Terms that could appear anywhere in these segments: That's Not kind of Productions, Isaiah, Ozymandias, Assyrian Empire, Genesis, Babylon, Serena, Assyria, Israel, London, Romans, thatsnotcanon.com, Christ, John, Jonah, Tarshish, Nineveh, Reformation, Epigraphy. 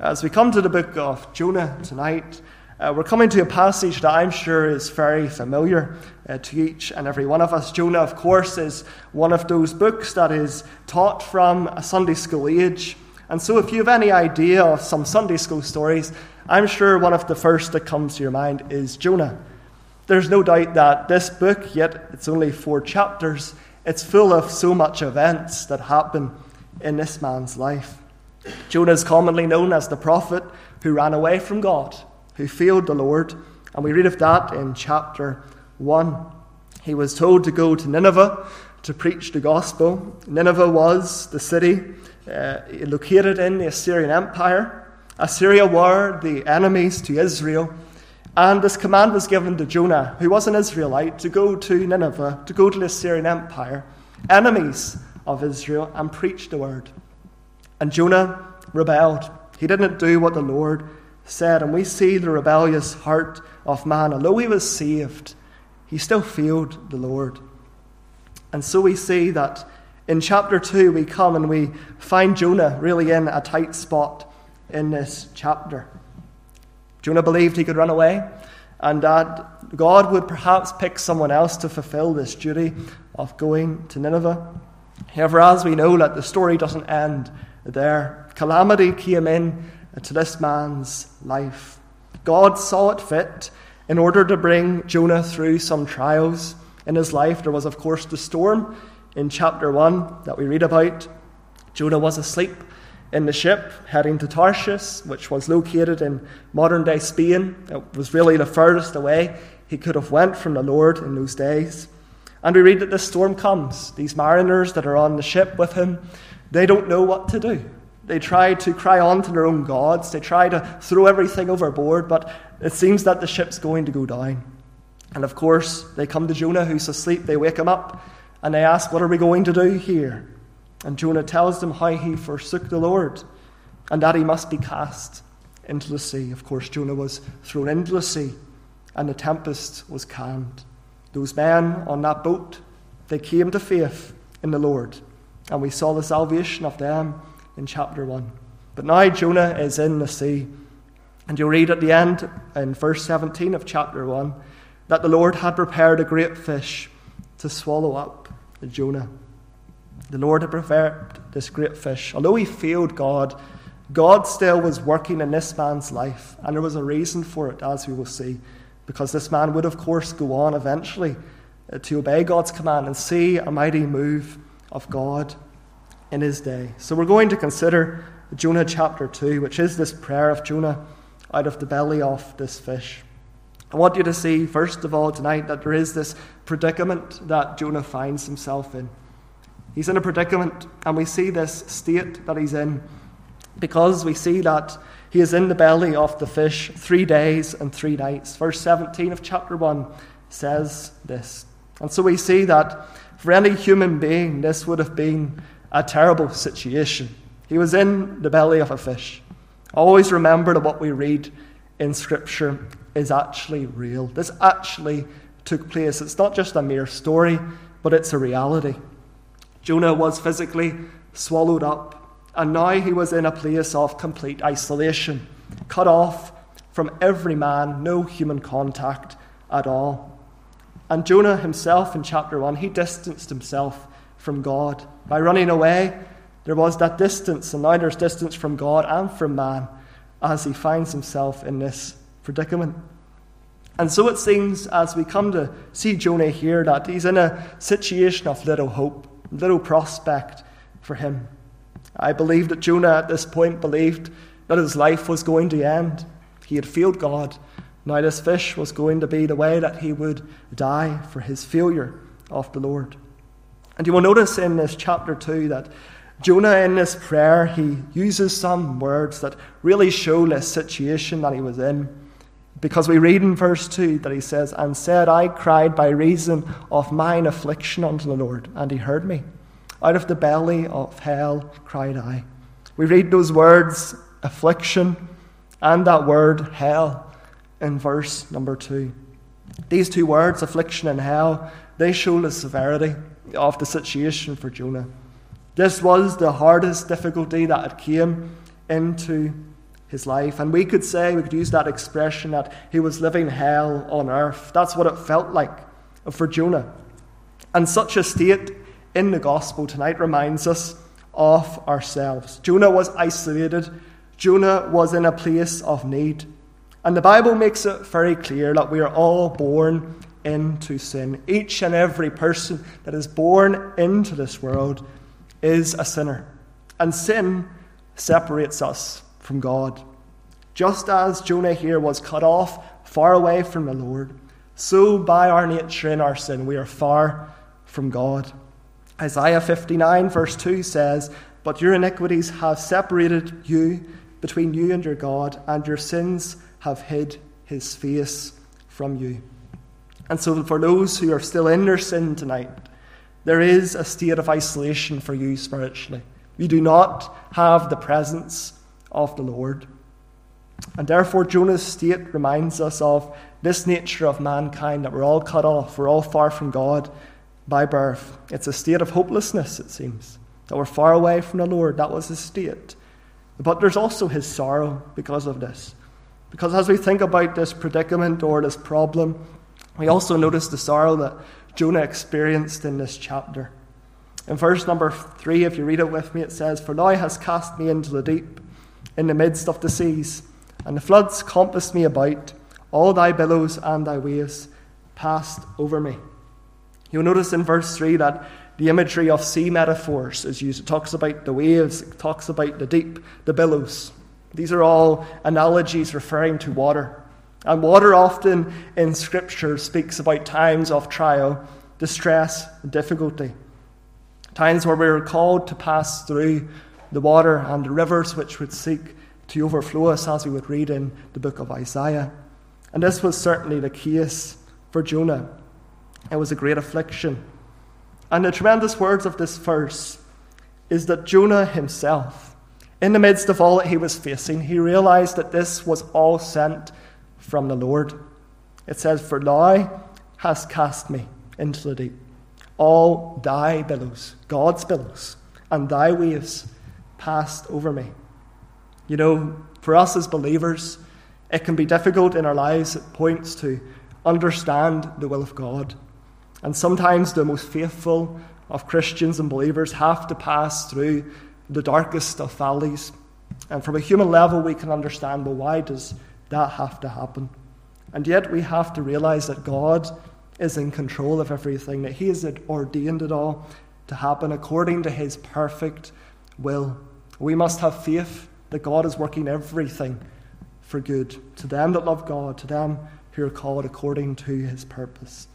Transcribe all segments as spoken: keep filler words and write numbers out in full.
As we come to the book of Jonah tonight, uh, we're coming to a passage that I'm sure is very familiar uh, to each and every one of us. Jonah, of course, is one of those books that is taught from a Sunday school age. And so if you have any idea of some Sunday school stories, I'm sure one of the first that comes to your mind is Jonah. There's no doubt that this book, yet it's only four chapters, it's full of so much events that happen in this man's life. Jonah is commonly known as the prophet who ran away from God, who failed the Lord, and we read of that in chapter one. He was told to go to Nineveh to preach the gospel. Nineveh was the city uh, located in the Assyrian Empire. Assyria were the enemies to Israel, and this command was given to Jonah, who was an Israelite, to go to Nineveh, to go to the Assyrian Empire, enemies of Israel, and preach the word. And Jonah rebelled. He didn't do what the Lord said, and we see the rebellious heart of man. Although he was saved, he still failed the Lord. And so we see that in chapter two we come and we find Jonah really in a tight spot in this chapter. Jonah believed he could run away and that God would perhaps pick someone else to fulfill this duty of going to Nineveh. However, as we know that the story doesn't end there. Calamity came in to this man's life. God saw it fit in order to bring Jonah through some trials in his life. There was, of course, the storm in chapter one that we read about. Jonah was asleep in the ship heading to Tarshish, which was located in modern-day Spain. It was really the furthest away he could have went from the Lord in those days. And we read that this storm comes. These mariners that are on the ship with him, they don't know what to do. They try to cry on to their own gods. They try to throw everything overboard, but it seems that the ship's going to go down. And of course, they come to Jonah, who's asleep. They wake him up, and they ask, what are we going to do here? And Jonah tells them how he forsook the Lord and that he must be cast into the sea. Of course, Jonah was thrown into the sea and the tempest was calmed. Those men on that boat, they came to faith in the Lord. And we saw the salvation of them in chapter one. But now Jonah is in the sea. And you read at the end, in verse seventeen of chapter one, that the Lord had prepared a great fish to swallow up Jonah. The Lord had prepared this great fish. Although he failed God, God still was working in this man's life. And there was a reason for it, as we will see, because this man would, of course, go on eventually to obey God's command and see a mighty move of God in his day. So we're going to consider Jonah chapter two, which is this prayer of Jonah out of the belly of this fish. I want you to see, first of all, tonight, that there is this predicament that Jonah finds himself in. He's in a predicament, and we see this state that he's in because we see that he is in the belly of the fish three days and three nights. Verse seventeen of chapter one says this. And so we see that for any human being, this would have been a terrible situation. He was in the belly of a fish. Always remember that what we read in Scripture is actually real. This actually took place. It's not just a mere story, but it's a reality. Jonah was physically swallowed up, and now he was in a place of complete isolation, cut off from every man, no human contact at all. And Jonah himself in chapter one, he distanced himself from God. By running away, there was that distance, and now there's distance from God and from man as he finds himself in this predicament. And so it seems as we come to see Jonah here that he's in a situation of little hope. Little prospect for him. I believe that Jonah at this point believed that his life was going to end. He had failed God. Now this fish was going to be the way that he would die for his failure of the Lord. And you will notice in this chapter two that Jonah in this prayer, he uses some words that really show this situation that he was in. Because we read in verse two that he says, and said, I cried by reason of mine affliction unto the Lord, and he heard me. Out of the belly of hell cried I. We read those words, affliction, and that word, hell, in verse number two. These two words, affliction and hell, they show the severity of the situation for Jonah. This was the hardest difficulty that had came into his life. And we could say, we could use that expression that he was living hell on earth. That's what it felt like for Jonah. And such a state in the gospel tonight reminds us of ourselves. Jonah was isolated. Jonah was in a place of need. And the Bible makes it very clear that we are all born into sin. Each and every person that is born into this world is a sinner. And sin separates us from God. Just as Jonah here was cut off far away from the Lord, so by our nature in our sin we are far from God. Isaiah fifty-nine verse two says, "But your iniquities have separated you between you and your God, and your sins have hid his face from you." And so for those who are still in their sin tonight, there is a state of isolation for you spiritually. You do not have the presence of the Lord. And therefore Jonah's state reminds us of this nature of mankind, that we're all cut off, we're all far from God by birth. It's a state of hopelessness, it seems, that we're far away from the Lord. That was his state. But there's also his sorrow because of this. Because as we think about this predicament or this problem, we also notice the sorrow that Jonah experienced in this chapter. In verse number three, if you read it with me, it says, "For thou hast cast me into the deep, in the midst of the seas, and the floods compassed me about. All thy billows and thy waves passed over me." You'll notice in verse three that the imagery of sea metaphors is used. It talks about the waves, it talks about the deep, the billows. These are all analogies referring to water. And water often in Scripture speaks about times of trial, distress, and difficulty. Times where we were called to pass through the water and the rivers which would seek to overflow us, as we would read in the book of Isaiah. And this was certainly the case for Jonah. It was a great affliction. And the tremendous words of this verse is that Jonah himself, in the midst of all that he was facing, he realized that this was all sent from the Lord. It says, "For thou hast cast me into the deep. All thy billows," God's billows, "and thy waves passed over me." You know, for us as believers, it can be difficult in our lives at points to understand the will of God. And sometimes the most faithful of Christians and believers have to pass through the darkest of valleys. And from a human level, we can understand, well, why does that have to happen? And yet we have to realize that God is in control of everything, that he has ordained it all to happen according to his perfect will. We must have faith that God is working everything for good to them that love God, to them who are called according to his purpose.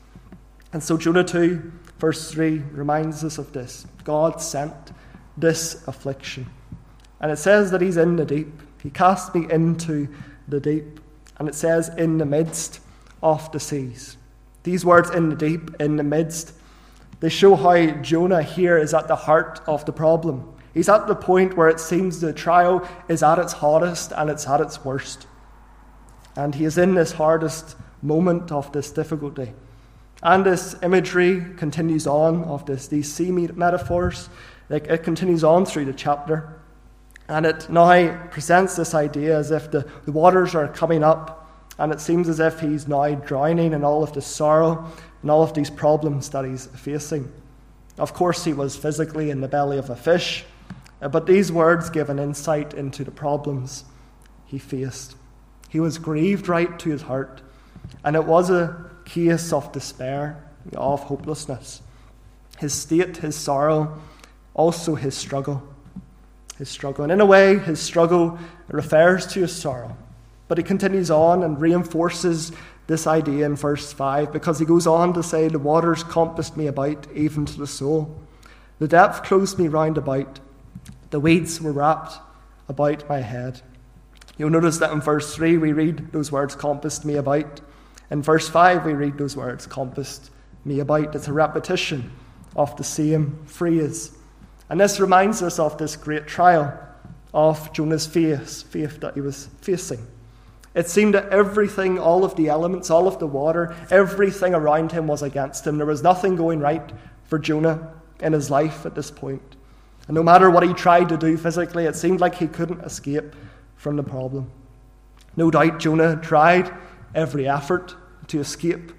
And so Jonah two, verse three, reminds us of this. God sent this affliction. And it says that he's in the deep. He cast me into the deep. And it says, in the midst of the seas. These words, in the deep, in the midst, they show how Jonah here is at the heart of the problem. He's at the point where it seems the trial is at its hottest and it's at its worst. And he is in this hardest moment of this difficulty. And this imagery continues on of this, these sea metaphors. It continues on through the chapter. And it now presents this idea as if the, the waters are coming up. And it seems as if he's now drowning in all of this sorrow and all of these problems that he's facing. Of course, he was physically in the belly of a fish, but these words give an insight into the problems he faced. He was grieved right to his heart, and it was a case of despair, of hopelessness. His state, his sorrow, also his struggle. His struggle. And in a way, his struggle refers to his sorrow. But he continues on and reinforces this idea in verse five, because he goes on to say, "The waters compassed me about, even to the soul. The depth closed me round about. The weeds were wrapped about my head." You'll notice that in verse three we read those words, "compassed me about." In verse five we read those words, "compassed me about." It's a repetition of the same phrase. And this reminds us of this great trial of Jonah's faith, faith that he was facing. It seemed that everything, all of the elements, all of the water, everything around him was against him. There was nothing going right for Jonah in his life at this point. And no matter what he tried to do physically, it seemed like he couldn't escape from the problem. No doubt Jonah tried every effort to escape.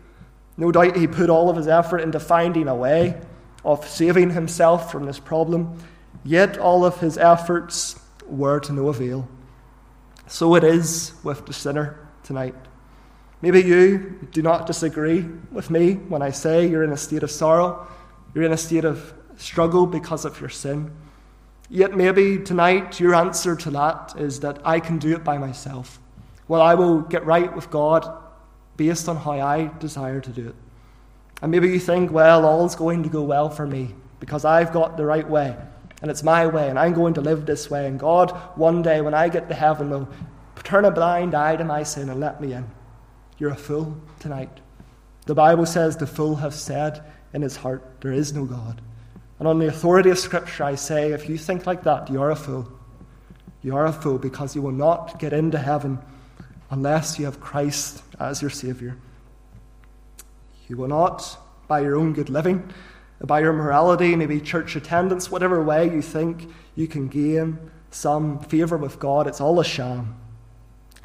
No doubt he put all of his effort into finding a way of saving himself from this problem. Yet all of his efforts were to no avail. So it is with the sinner tonight. Maybe you do not disagree with me when I say you're in a state of sorrow, you're in a state of struggle because of your sin. Yet maybe tonight your answer to that is that I can do it by myself. Well, I will get right with God based on how I desire to do it. And maybe you think, well, all's going to go well for me because I've got the right way and it's my way and I'm going to live this way. And God, one day when I get to heaven, will turn a blind eye to my sin and let me in. You're a fool tonight. The Bible says the fool hath said in his heart, there is no God. And on the authority of Scripture, I say, if you think like that, you are a fool. You are a fool because you will not get into heaven unless you have Christ as your Savior. You will not, by your own good living, by your morality, maybe church attendance, whatever way you think you can gain some favor with God, it's all a sham.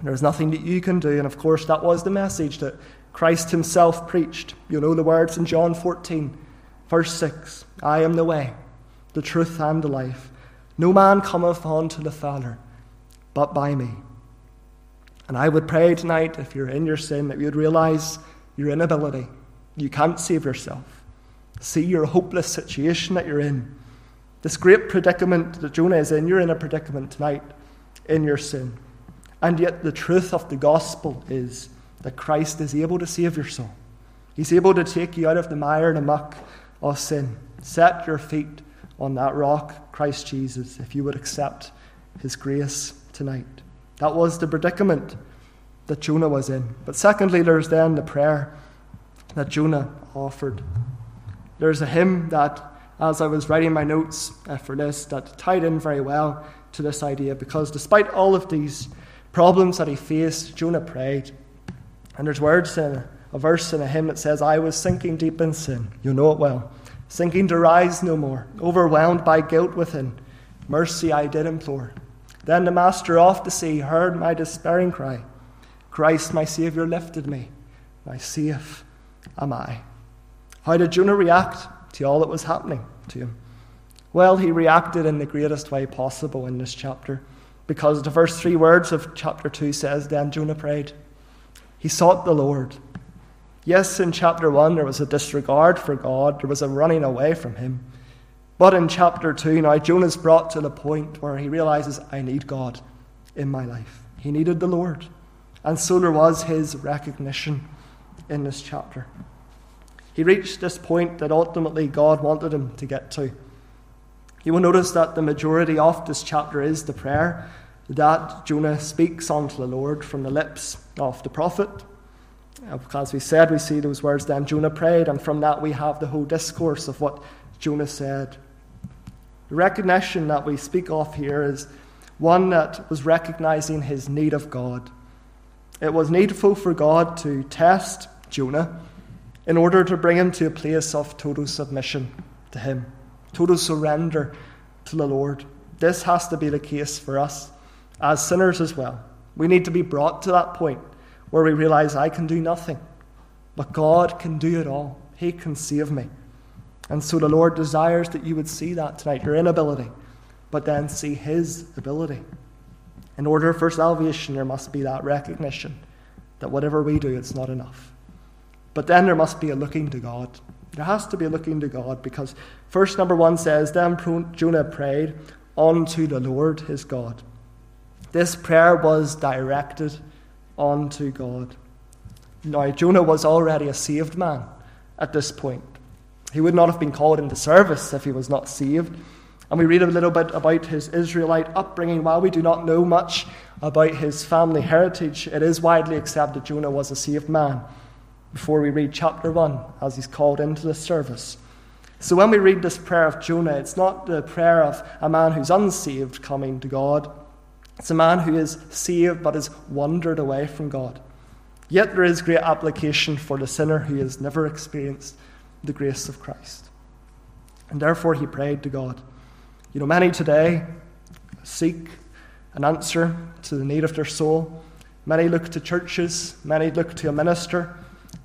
There's nothing that you can do. And of course, that was the message that Christ himself preached. You know the words in John fourteen, verse six. I am the way, the truth, and the life. No man cometh unto the Father but by me. And I would pray tonight, if you're in your sin, that you'd realize your inability. You can't save yourself. See your hopeless situation that you're in. This great predicament that Jonah is in, you're in a predicament tonight in your sin. And yet the truth of the gospel is that Christ is able to save your soul. He's able to take you out of the mire and the muck of sin. Set your feet on that rock, Christ Jesus, if you would accept his grace tonight. That was the predicament that Jonah was in. But secondly, there's then the prayer that Jonah offered. There's a hymn that, as I was writing my notes for this, that tied in very well to this idea, because despite all of these problems that he faced, Jonah prayed. And there's words in a, a verse in a hymn that says, I was sinking deep in sin. You know it well. Sinking to rise no more, overwhelmed by guilt within. Mercy I did implore. Then the master off the sea heard my despairing cry. Christ, my Savior, lifted me. Now safe am I. How did Jonah react to all that was happening to him? Well, he reacted in the greatest way possible in this chapter. Because the first three words of chapter two says, then Jonah prayed. He sought the Lord. Yes, in chapter one, there was a disregard for God. There was a running away from him. But in chapter two, now Jonah's brought to the point where he realizes, I need God in my life. He needed the Lord. And so there was his recognition in this chapter. He reached this point that ultimately God wanted him to get to. You will notice that the majority of this chapter is the prayer that Jonah speaks unto the Lord from the lips of the prophet. As we said, we see those words, then Jonah prayed, and from that we have the whole discourse of what Jonah said. The recognition that we speak of here is one that was recognizing his need of God. It was needful for God to test Jonah in order to bring him to a place of total submission to him. Total surrender to the Lord. This has to be the case for us as sinners as well. We need to be brought to that point where we realize I can do nothing, but God can do it all. He can save me. And so the Lord desires that you would see that tonight, your inability, but then see his ability. In order for salvation, there must be that recognition that whatever we do, it's not enough. But then there must be a looking to God. There has to be looking to God, because verse number one says, then Jonah prayed unto the Lord his God. This prayer was directed unto God. Now, Jonah was already a saved man at this point. He would not have been called into service if he was not saved. And we read a little bit about his Israelite upbringing. While we do not know much about his family heritage, it is widely accepted Jonah was a saved man before we read chapter one, as he's called into the service. So when we read this prayer of Jonah, it's not the prayer of a man who's unsaved coming to God. It's a man who is saved but has wandered away from God. Yet there is great application for the sinner who has never experienced the grace of Christ. And therefore he prayed to God. You know, many today seek an answer to the need of their soul. Many look to churches, many look to a minister,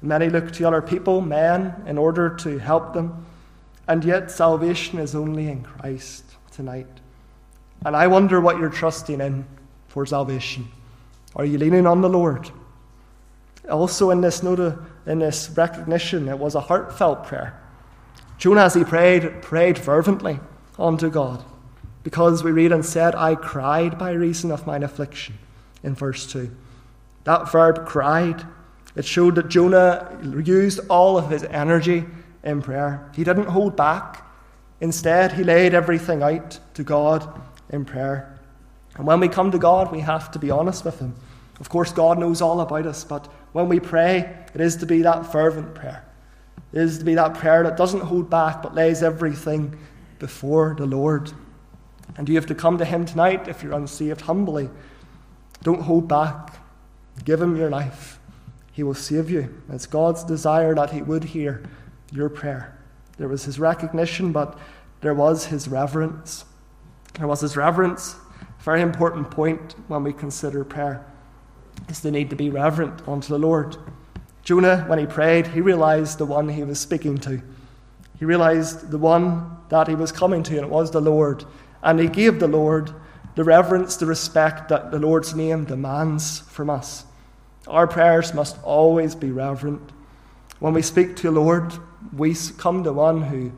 many look to other people, men, in order to help them. And yet salvation is only in Christ tonight. And I wonder what you're trusting in for salvation. Are you leaning on the Lord? Also in this note, in this recognition, it was a heartfelt prayer. Jonah, as he prayed, prayed fervently unto God, because we read and said, I cried by reason of mine affliction, in verse two. That verb, cried, it showed that Jonah used all of his energy in prayer. He didn't hold back. Instead, he laid everything out to God in prayer. And when we come to God, we have to be honest with him. Of course, God knows all about us, but when we pray, it is to be that fervent prayer. It is to be that prayer that doesn't hold back, but lays everything before the Lord. And you have to come to him tonight, if you're unsaved, humbly. Don't hold back. Give him your life. He will save you. It's God's desire that he would hear your prayer. There was his recognition, but there was his reverence. There was his reverence. Very important point when we consider prayer is the need to be reverent unto the Lord. Jonah, when he prayed, he realized the one he was speaking to. He realized the one that he was coming to, and it was the Lord. And he gave the Lord the reverence, the respect that the Lord's name demands from us. Our prayers must always be reverent. When we speak to the Lord, we come to one who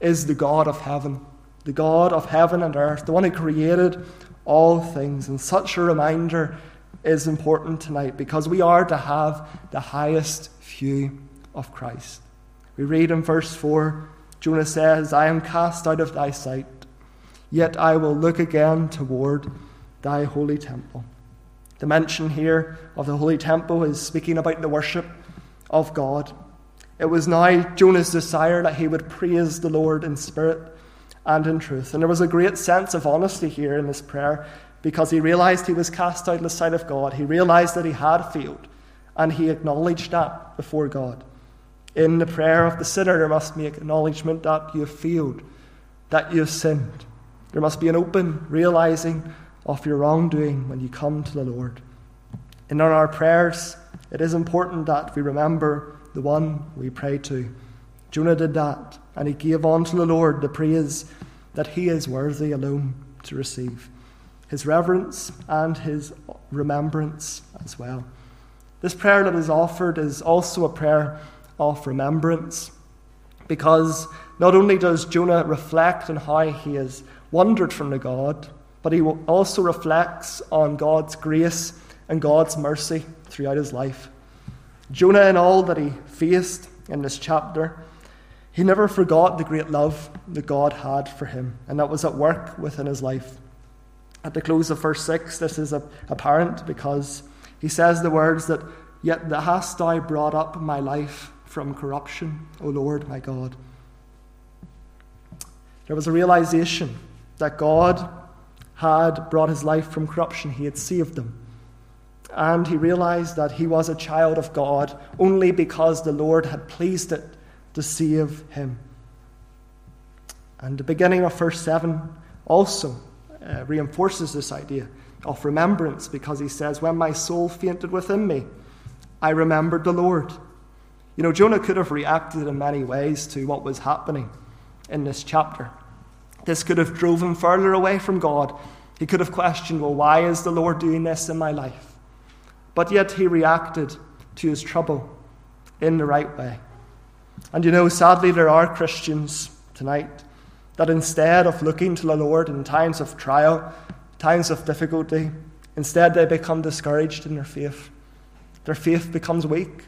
is the God of heaven, the God of heaven and earth, the one who created all things. And such a reminder is important tonight, because we are to have the highest view of Christ. We read in verse four, Jonah says, I am cast out of thy sight, yet I will look again toward thy holy temple. The mention here of the holy temple is speaking about the worship of God. It was now Jonah's desire that he would praise the Lord in spirit and in truth. And there was a great sense of honesty here in this prayer, because he realized he was cast out of the sight of God. He realized that he had failed, and he acknowledged that before God. In the prayer of the sinner, there must be acknowledgement that you have failed, that you have sinned. There must be an open realizing of your wrongdoing when you come to the Lord. In our prayers, it is important that we remember the one we pray to. Jonah did that, and he gave unto the Lord the praise that he is worthy alone to receive. His reverence and his remembrance as well. This prayer that is offered is also a prayer of remembrance, because not only does Jonah reflect on how he has wandered from the God, but he also reflects on God's grace and God's mercy throughout his life. Jonah, in all that he faced in this chapter, he never forgot the great love that God had for him, and that was at work within his life. At the close of verse six, this is apparent, because he says the words that, Yet thou hast thou brought up my life from corruption, O Lord my God. There was a realization that God had brought his life from corruption. He had saved them. And he realized that he was a child of God only because the Lord had pleased it to save him. And the beginning of verse seven also Uh, reinforces this idea of remembrance, because he says, when my soul fainted within me, I remembered the Lord. You know, Jonah could have reacted in many ways to what was happening in this chapter. This could have drove him further away from God. He could have questioned, well, why is the Lord doing this in my life? But yet he reacted to his trouble in the right way. And you know, sadly, there are Christians tonight that instead of looking to the Lord in times of trial, times of difficulty, instead they become discouraged in their faith. Their faith becomes weak.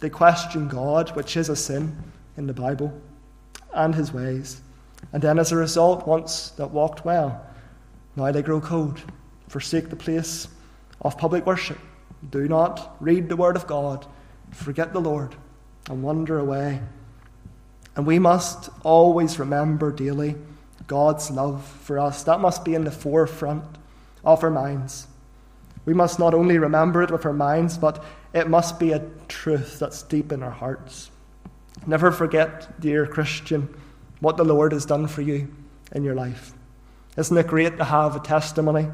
They question God, which is a sin in the Bible, and his ways. And then as a result, once that walked well, now they grow cold, forsake the place of public worship, do not read the word of God, forget the Lord, and wander away. And we must always remember daily God's love for us. That must be in the forefront of our minds. We must not only remember it with our minds, but it must be a truth that's deep in our hearts. Never forget, dear Christian, what the Lord has done for you in your life. Isn't it great to have a testimony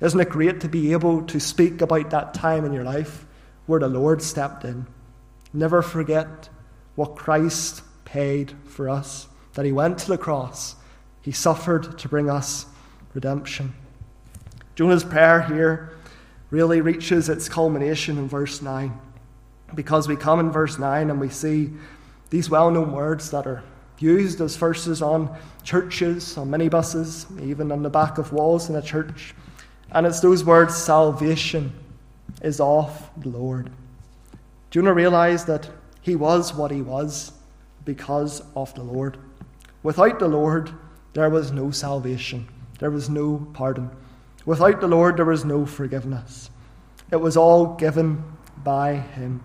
Isn't it great to be able to speak about that time in your life where the Lord stepped in? Never forget what Christ paid for us, that he went to the cross. He suffered to bring us redemption. Jonah's prayer here really reaches its culmination in verse nine, because we come in verse nine and we see these well-known words that are used as verses on churches, on minibuses, even on the back of walls in a church. And it's those words, salvation is of the Lord. Jonah realized that he was what he was because of the Lord. Without the Lord, there was no salvation. There was no pardon. Without the Lord, there was no forgiveness. It was all given by him.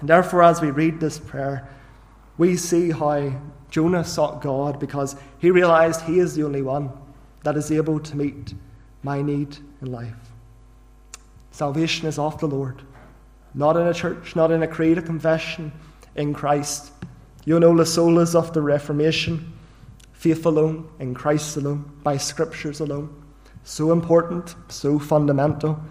And therefore, as we read this prayer, we see how Jonah sought God because he realized he is the only one that is able to meet my need in life. Salvation is of the Lord. Not in a church, not in a creed, a confession, in Christ. You know the solas of the Reformation, faith alone, in Christ alone, by scriptures alone. So important, so fundamental,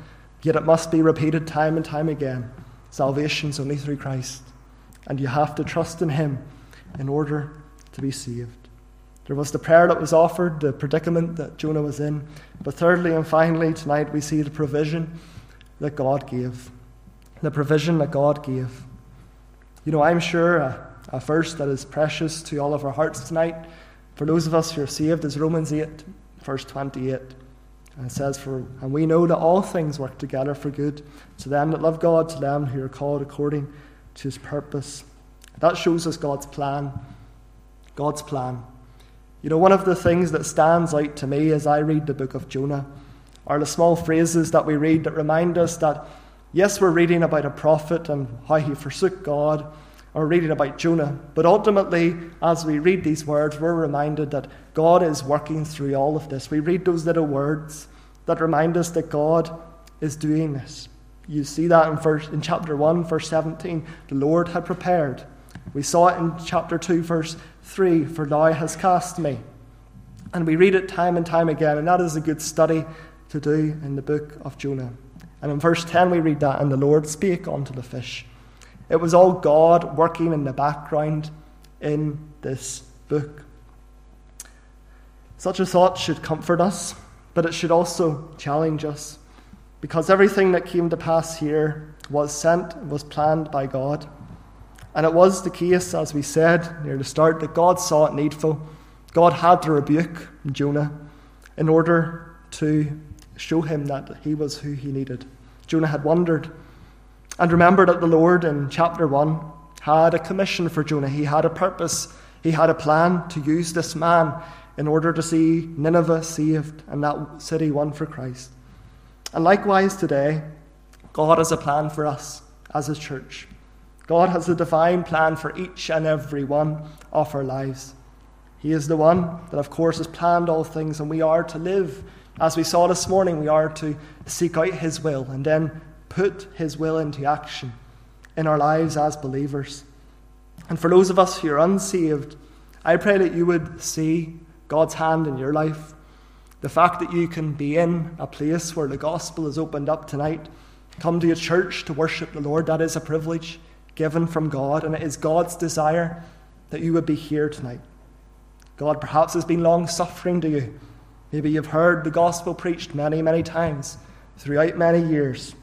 yet it must be repeated time and time again. Salvation's only through Christ, and you have to trust in him in order to be saved. There was the prayer that was offered, the predicament that Jonah was in, but thirdly and finally tonight we see the provision that God gave. The provision that God gave. You know, I'm sure a, a verse that is precious to all of our hearts tonight, for those of us who are saved, is Romans eight, verse twenty-eight. And it says, "For and we know that all things work together for good to them that love God, to them who are called according to his purpose." That shows us God's plan. God's plan. You know, one of the things that stands out to me as I read the book of Jonah are the small phrases that we read that remind us that, yes, we're reading about a prophet and how he forsook God, or reading about Jonah, but ultimately, as we read these words, we're reminded that God is working through all of this. We read those little words that remind us that God is doing this. You see that in, verse, in chapter one, verse seventeen, the Lord had prepared. We saw it in chapter two, verse three, for thou hast cast me. And we read it time and time again, and that is a good study to do in the book of Jonah. And in verse ten we read that, and the Lord spake unto the fish. It was all God working in the background in this book. Such a thought should comfort us, but it should also challenge us, because everything that came to pass here was sent, was planned by God. And it was the case, as we said near the start, that God saw it needful. God had to rebuke Jonah in order to show him that he was who he needed. Jonah had wandered. And remember that the Lord in chapter one had a commission for Jonah. He had a purpose. He had a plan to use this man in order to see Nineveh saved and that city won for Christ. And likewise today, God has a plan for us as a church. God has a divine plan for each and every one of our lives. He is the one that, of course, has planned all things, and we are to live. As we saw this morning, we are to seek out his will and then put his will into action in our lives as believers. And for those of us who are unsaved, I pray that you would see God's hand in your life. The fact that you can be in a place where the gospel is opened up tonight, come to a church to worship the Lord, that is a privilege given from God, and it is God's desire that you would be here tonight. God perhaps has been long-suffering to you. Maybe you've heard the gospel preached many, many times throughout many years,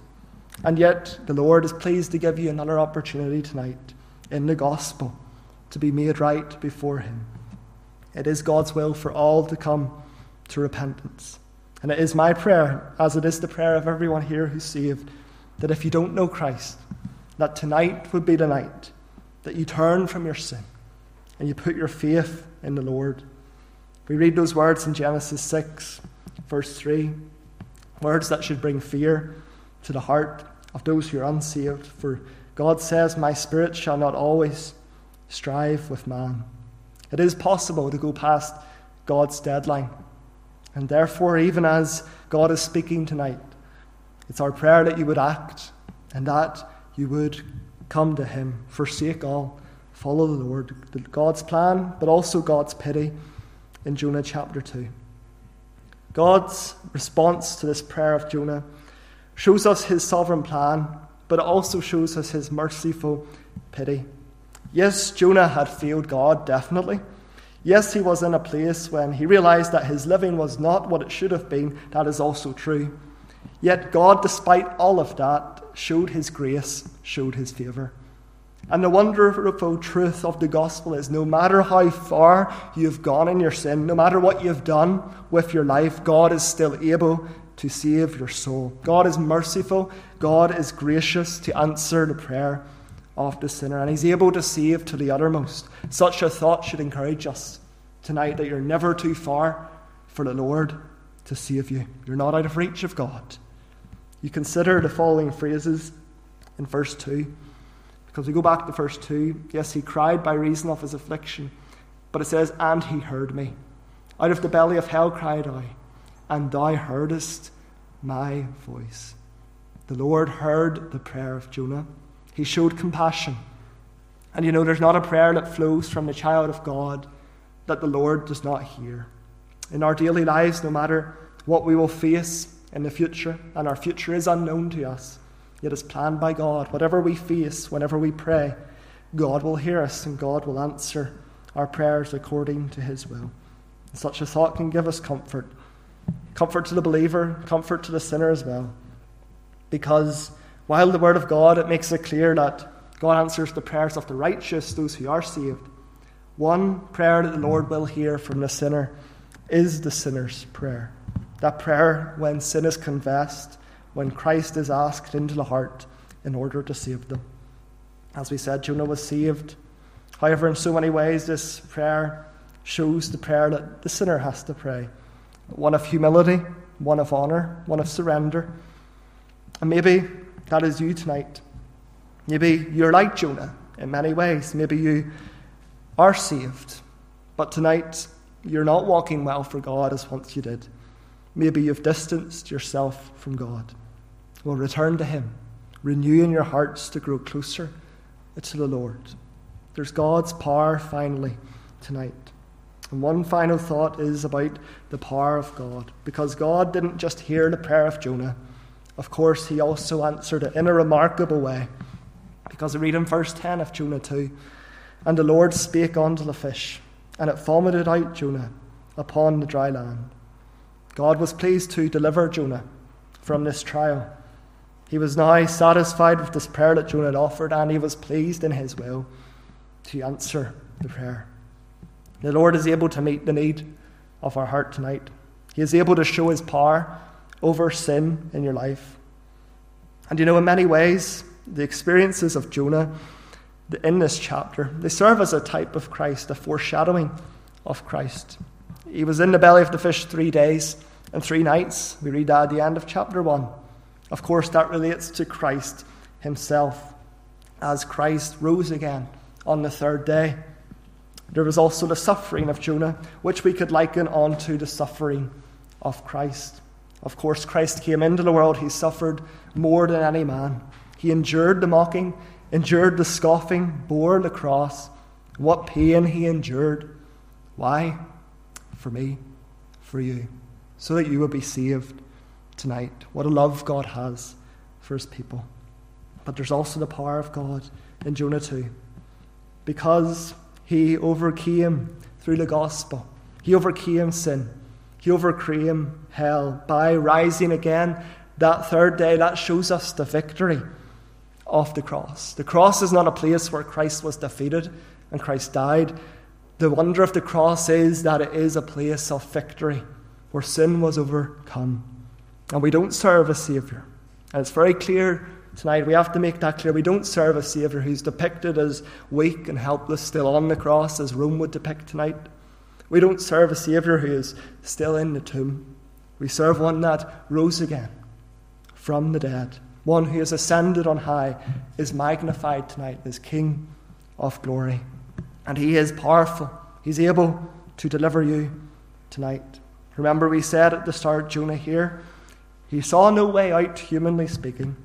and yet the Lord is pleased to give you another opportunity tonight in the gospel to be made right before him. It is God's will for all to come to repentance, and it is my prayer, as it is the prayer of everyone here who's saved, that if you don't know Christ, that tonight would be the night that you turn from your sin and you put your faith in the Lord. We read those words in Genesis six, verse three, words that should bring fear to the heart of those who are unsaved. For God says, "My spirit shall not always strive with man." It is possible to go past God's deadline. And therefore, even as God is speaking tonight, it's our prayer that you would act and that you would come to him, forsake all, follow the Lord. God's plan, but also God's pity in Jonah chapter two. God's response to this prayer of Jonah shows us his sovereign plan, but it also shows us his merciful pity. Yes, Jonah had failed God, definitely. Yes, he was in a place when he realized that his living was not what it should have been. That is also true. Yet God, despite all of that, showed his grace, showed his favor. And the wonderful truth of the gospel is no matter how far you've gone in your sin, no matter what you've done with your life, God is still able to save your soul. God is merciful. God is gracious to answer the prayer of the sinner. And he's able to save to the uttermost. Such a thought should encourage us tonight that you're never too far for the Lord to save you. You're not out of reach of God. You consider the following phrases in verse two. Because we go back to verse two. Yes, he cried by reason of his affliction. But it says, and he heard me. Out of the belly of hell cried I, and thou heardest my voice. The Lord heard the prayer of Jonah. He showed compassion. And you know, there's not a prayer that flows from the child of God that the Lord does not hear. In our daily lives, no matter what we will face in the future, and our future is unknown to us, yet it's planned by God. Whatever we face, whenever we pray, God will hear us and God will answer our prayers according to his will. And such a thought can give us comfort. Comfort to the believer, comfort to the sinner as well. Because while the Word of God, it makes it clear that God answers the prayers of the righteous, those who are saved, one prayer that the Lord will hear from the sinner is the sinner's prayer. That prayer when sin is confessed, when Christ is asked into the heart in order to save them. As we said, Jonah was saved. However, in so many ways, this prayer shows the prayer that the sinner has to pray. One of humility, one of honor, one of surrender. And maybe that is you tonight. Maybe you're like Jonah in many ways. Maybe you are saved, but tonight you're not walking well for God as once you did. Maybe you've distanced yourself from God. Well, return to him, renewing your hearts to grow closer to the Lord. There's God's power finally tonight. And one final thought is about the power of God. Because God didn't just hear the prayer of Jonah. Of course, he also answered it in a remarkable way. Because we read in verse ten of Jonah two, and the Lord spake unto the fish, and it vomited out Jonah upon the dry land. God was pleased to deliver Jonah from this trial. He was now satisfied with this prayer that Jonah had offered, and he was pleased in his will to answer the prayer. The Lord is able to meet the need of our heart tonight. He is able to show his power over sin in your life. And you know, in many ways, the experiences of Jonah in this chapter, they serve as a type of Christ, a foreshadowing of Christ. He was in the belly of the fish three days and three nights. We read that at the end of chapter one. Of course, that relates to Christ himself, as Christ rose again on the third day. There was also the suffering of Jonah, which we could liken onto the suffering of Christ. Of course, Christ came into the world. He suffered more than any man. He endured the mocking, endured the scoffing, bore the cross. What pain he endured. Why? For me, for you, so that you would be saved tonight. What a love God has for his people. But there's also the power of God in Jonah two. Because he overcame through the gospel. He overcame sin. He overcame hell by rising again that third day. That shows us the victory of the cross. The cross is not a place where Christ was defeated and Christ died. The wonder of the cross is that it is a place of victory where sin was overcome. And we don't serve a Savior. And it's very clear tonight, we have to make that clear. We don't serve a Savior who's depicted as weak and helpless, still on the cross, as Rome would depict tonight. We don't serve a Savior who is still in the tomb. We serve one that rose again from the dead. One who is ascended on high, is magnified tonight as King of glory. And he is powerful. He's able to deliver you tonight. Remember we said at the start, Jonah here, he saw no way out, humanly speaking.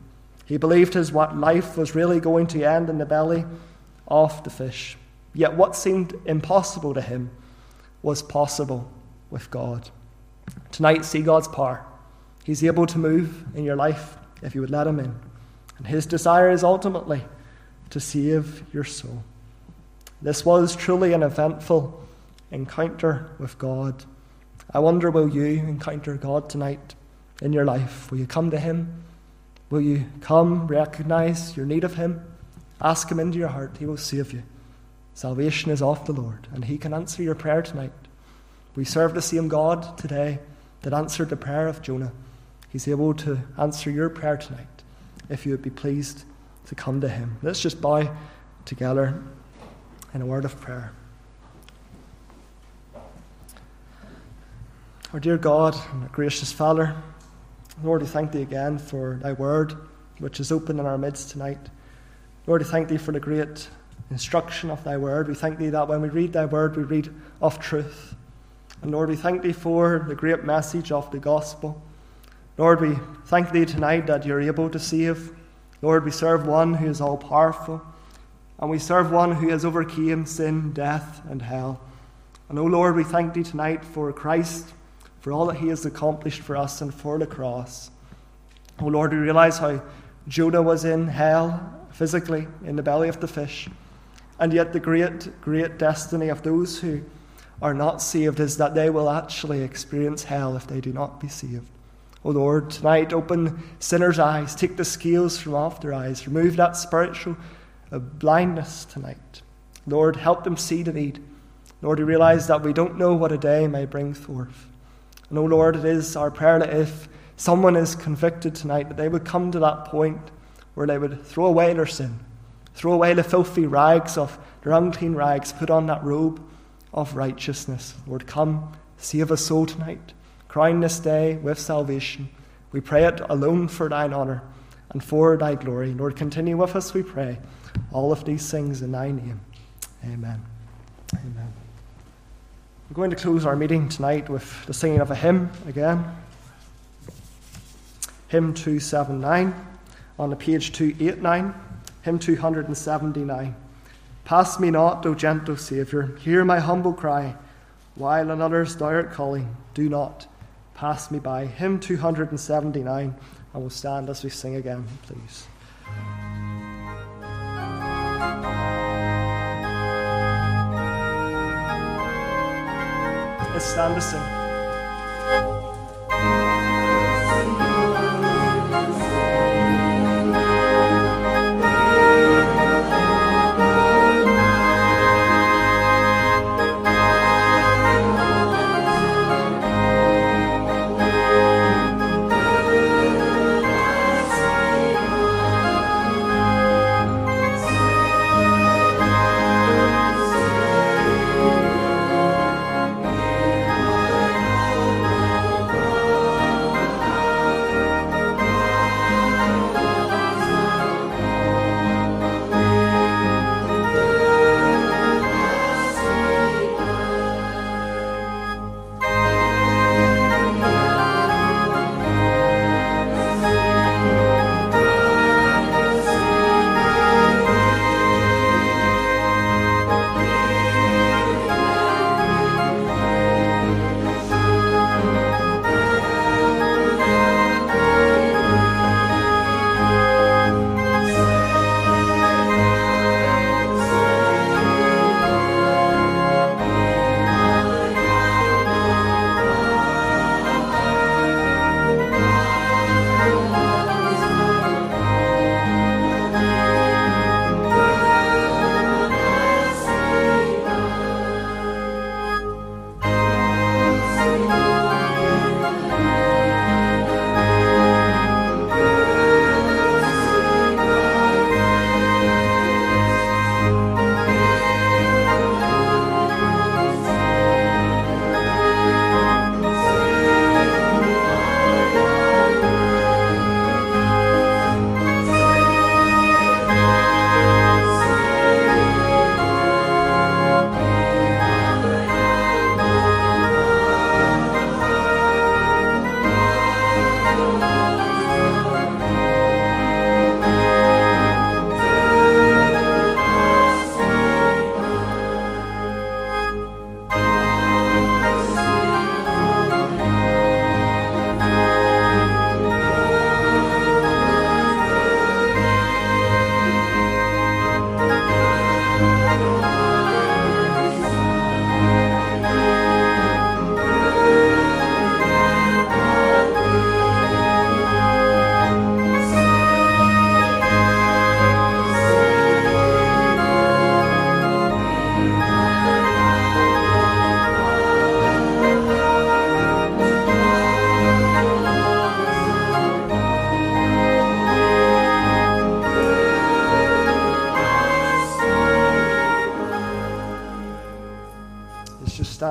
He believed his life was really going to end in the belly of the fish. Yet what seemed impossible to him was possible with God. Tonight, see God's power. He's able to move in your life if you would let him in. And his desire is ultimately to save your soul. This was truly an eventful encounter with God. I wonder, will you encounter God tonight in your life? Will you come to him? Will you come, recognize your need of him? Ask him into your heart. He will save you. Salvation is of the Lord, and he can answer your prayer tonight. We serve the same God today that answered the prayer of Jonah. He's able to answer your prayer tonight if you would be pleased to come to him. Let's just bow together in a word of prayer. Our dear God and our gracious Father, Lord, we thank thee again for thy word, which is open in our midst tonight. Lord, we thank thee for the great instruction of thy word. We thank thee that when we read thy word, we read of truth. And Lord, we thank thee for the great message of the gospel. Lord, we thank thee tonight that you're able to save. Lord, we serve one who is all-powerful, and we serve one who has overcome sin, death, and hell. And, O Lord, we thank thee tonight for Christ, for all that he has accomplished for us and for the cross. O Lord, we realize how Jonah was in hell, physically, in the belly of the fish. And yet the great, great destiny of those who are not saved is that they will actually experience hell if they do not be saved. O Lord, tonight open sinners' eyes, take the scales from off their eyes, remove that spiritual blindness tonight. Lord, help them see the need. Lord, we realize that we don't know what a day may bring forth. And O Lord, it is our prayer that if someone is convicted tonight, that they would come to that point where they would throw away their sin, throw away the filthy rags of their unclean rags, put on that robe of righteousness. Lord, come, save us soul tonight. Crown this day with salvation. We pray it alone for thine honour and for thy glory. Lord, continue with us, we pray, all of these things in thy name. Amen. Amen. We're going to close our meeting tonight with the singing of a hymn again. Hymn two seventy-nine on the page two eighty-nine. Hymn two seventy-nine. Pass me not, O gentle Saviour, hear my humble cry. While on others thou art calling, do not pass me by. Hymn two seventy-nine, and we'll stand as we sing again, please. Let's stand to sing.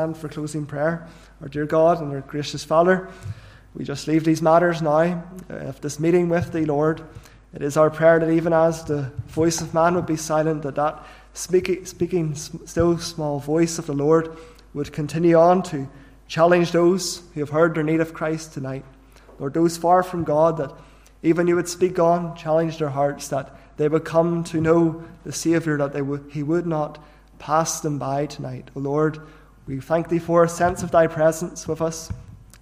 hand for closing prayer. Our dear God and our gracious Father, we just leave these matters now of this meeting with Thee, Lord. It is our prayer that even as the voice of man would be silent, that that speaking, speaking still small voice of the Lord would continue on to challenge those who have heard their need of Christ tonight. Lord, those far from God, that even You would speak on, challenge their hearts, that they would come to know the Saviour, that they would, He would not pass them by tonight. O Lord, we thank Thee for a sense of Thy presence with us.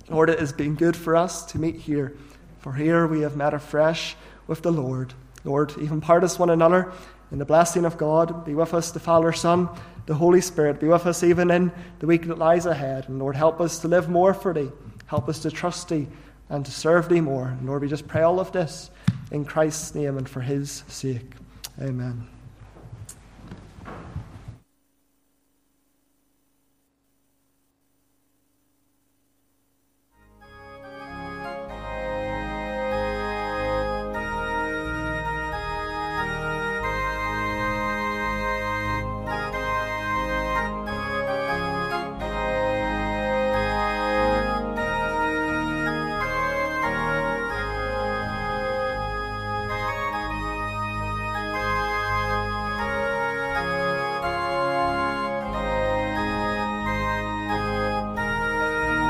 Lord, it has been good for us to meet here, for here we have met afresh with the Lord. Lord, even part us one another in the blessing of God. Be with us, the Father, Son, the Holy Spirit. Be with us even in the week that lies ahead. And Lord, help us to live more for Thee. Help us to trust Thee and to serve Thee more. And Lord, we just pray all of this in Christ's name and for His sake. Amen.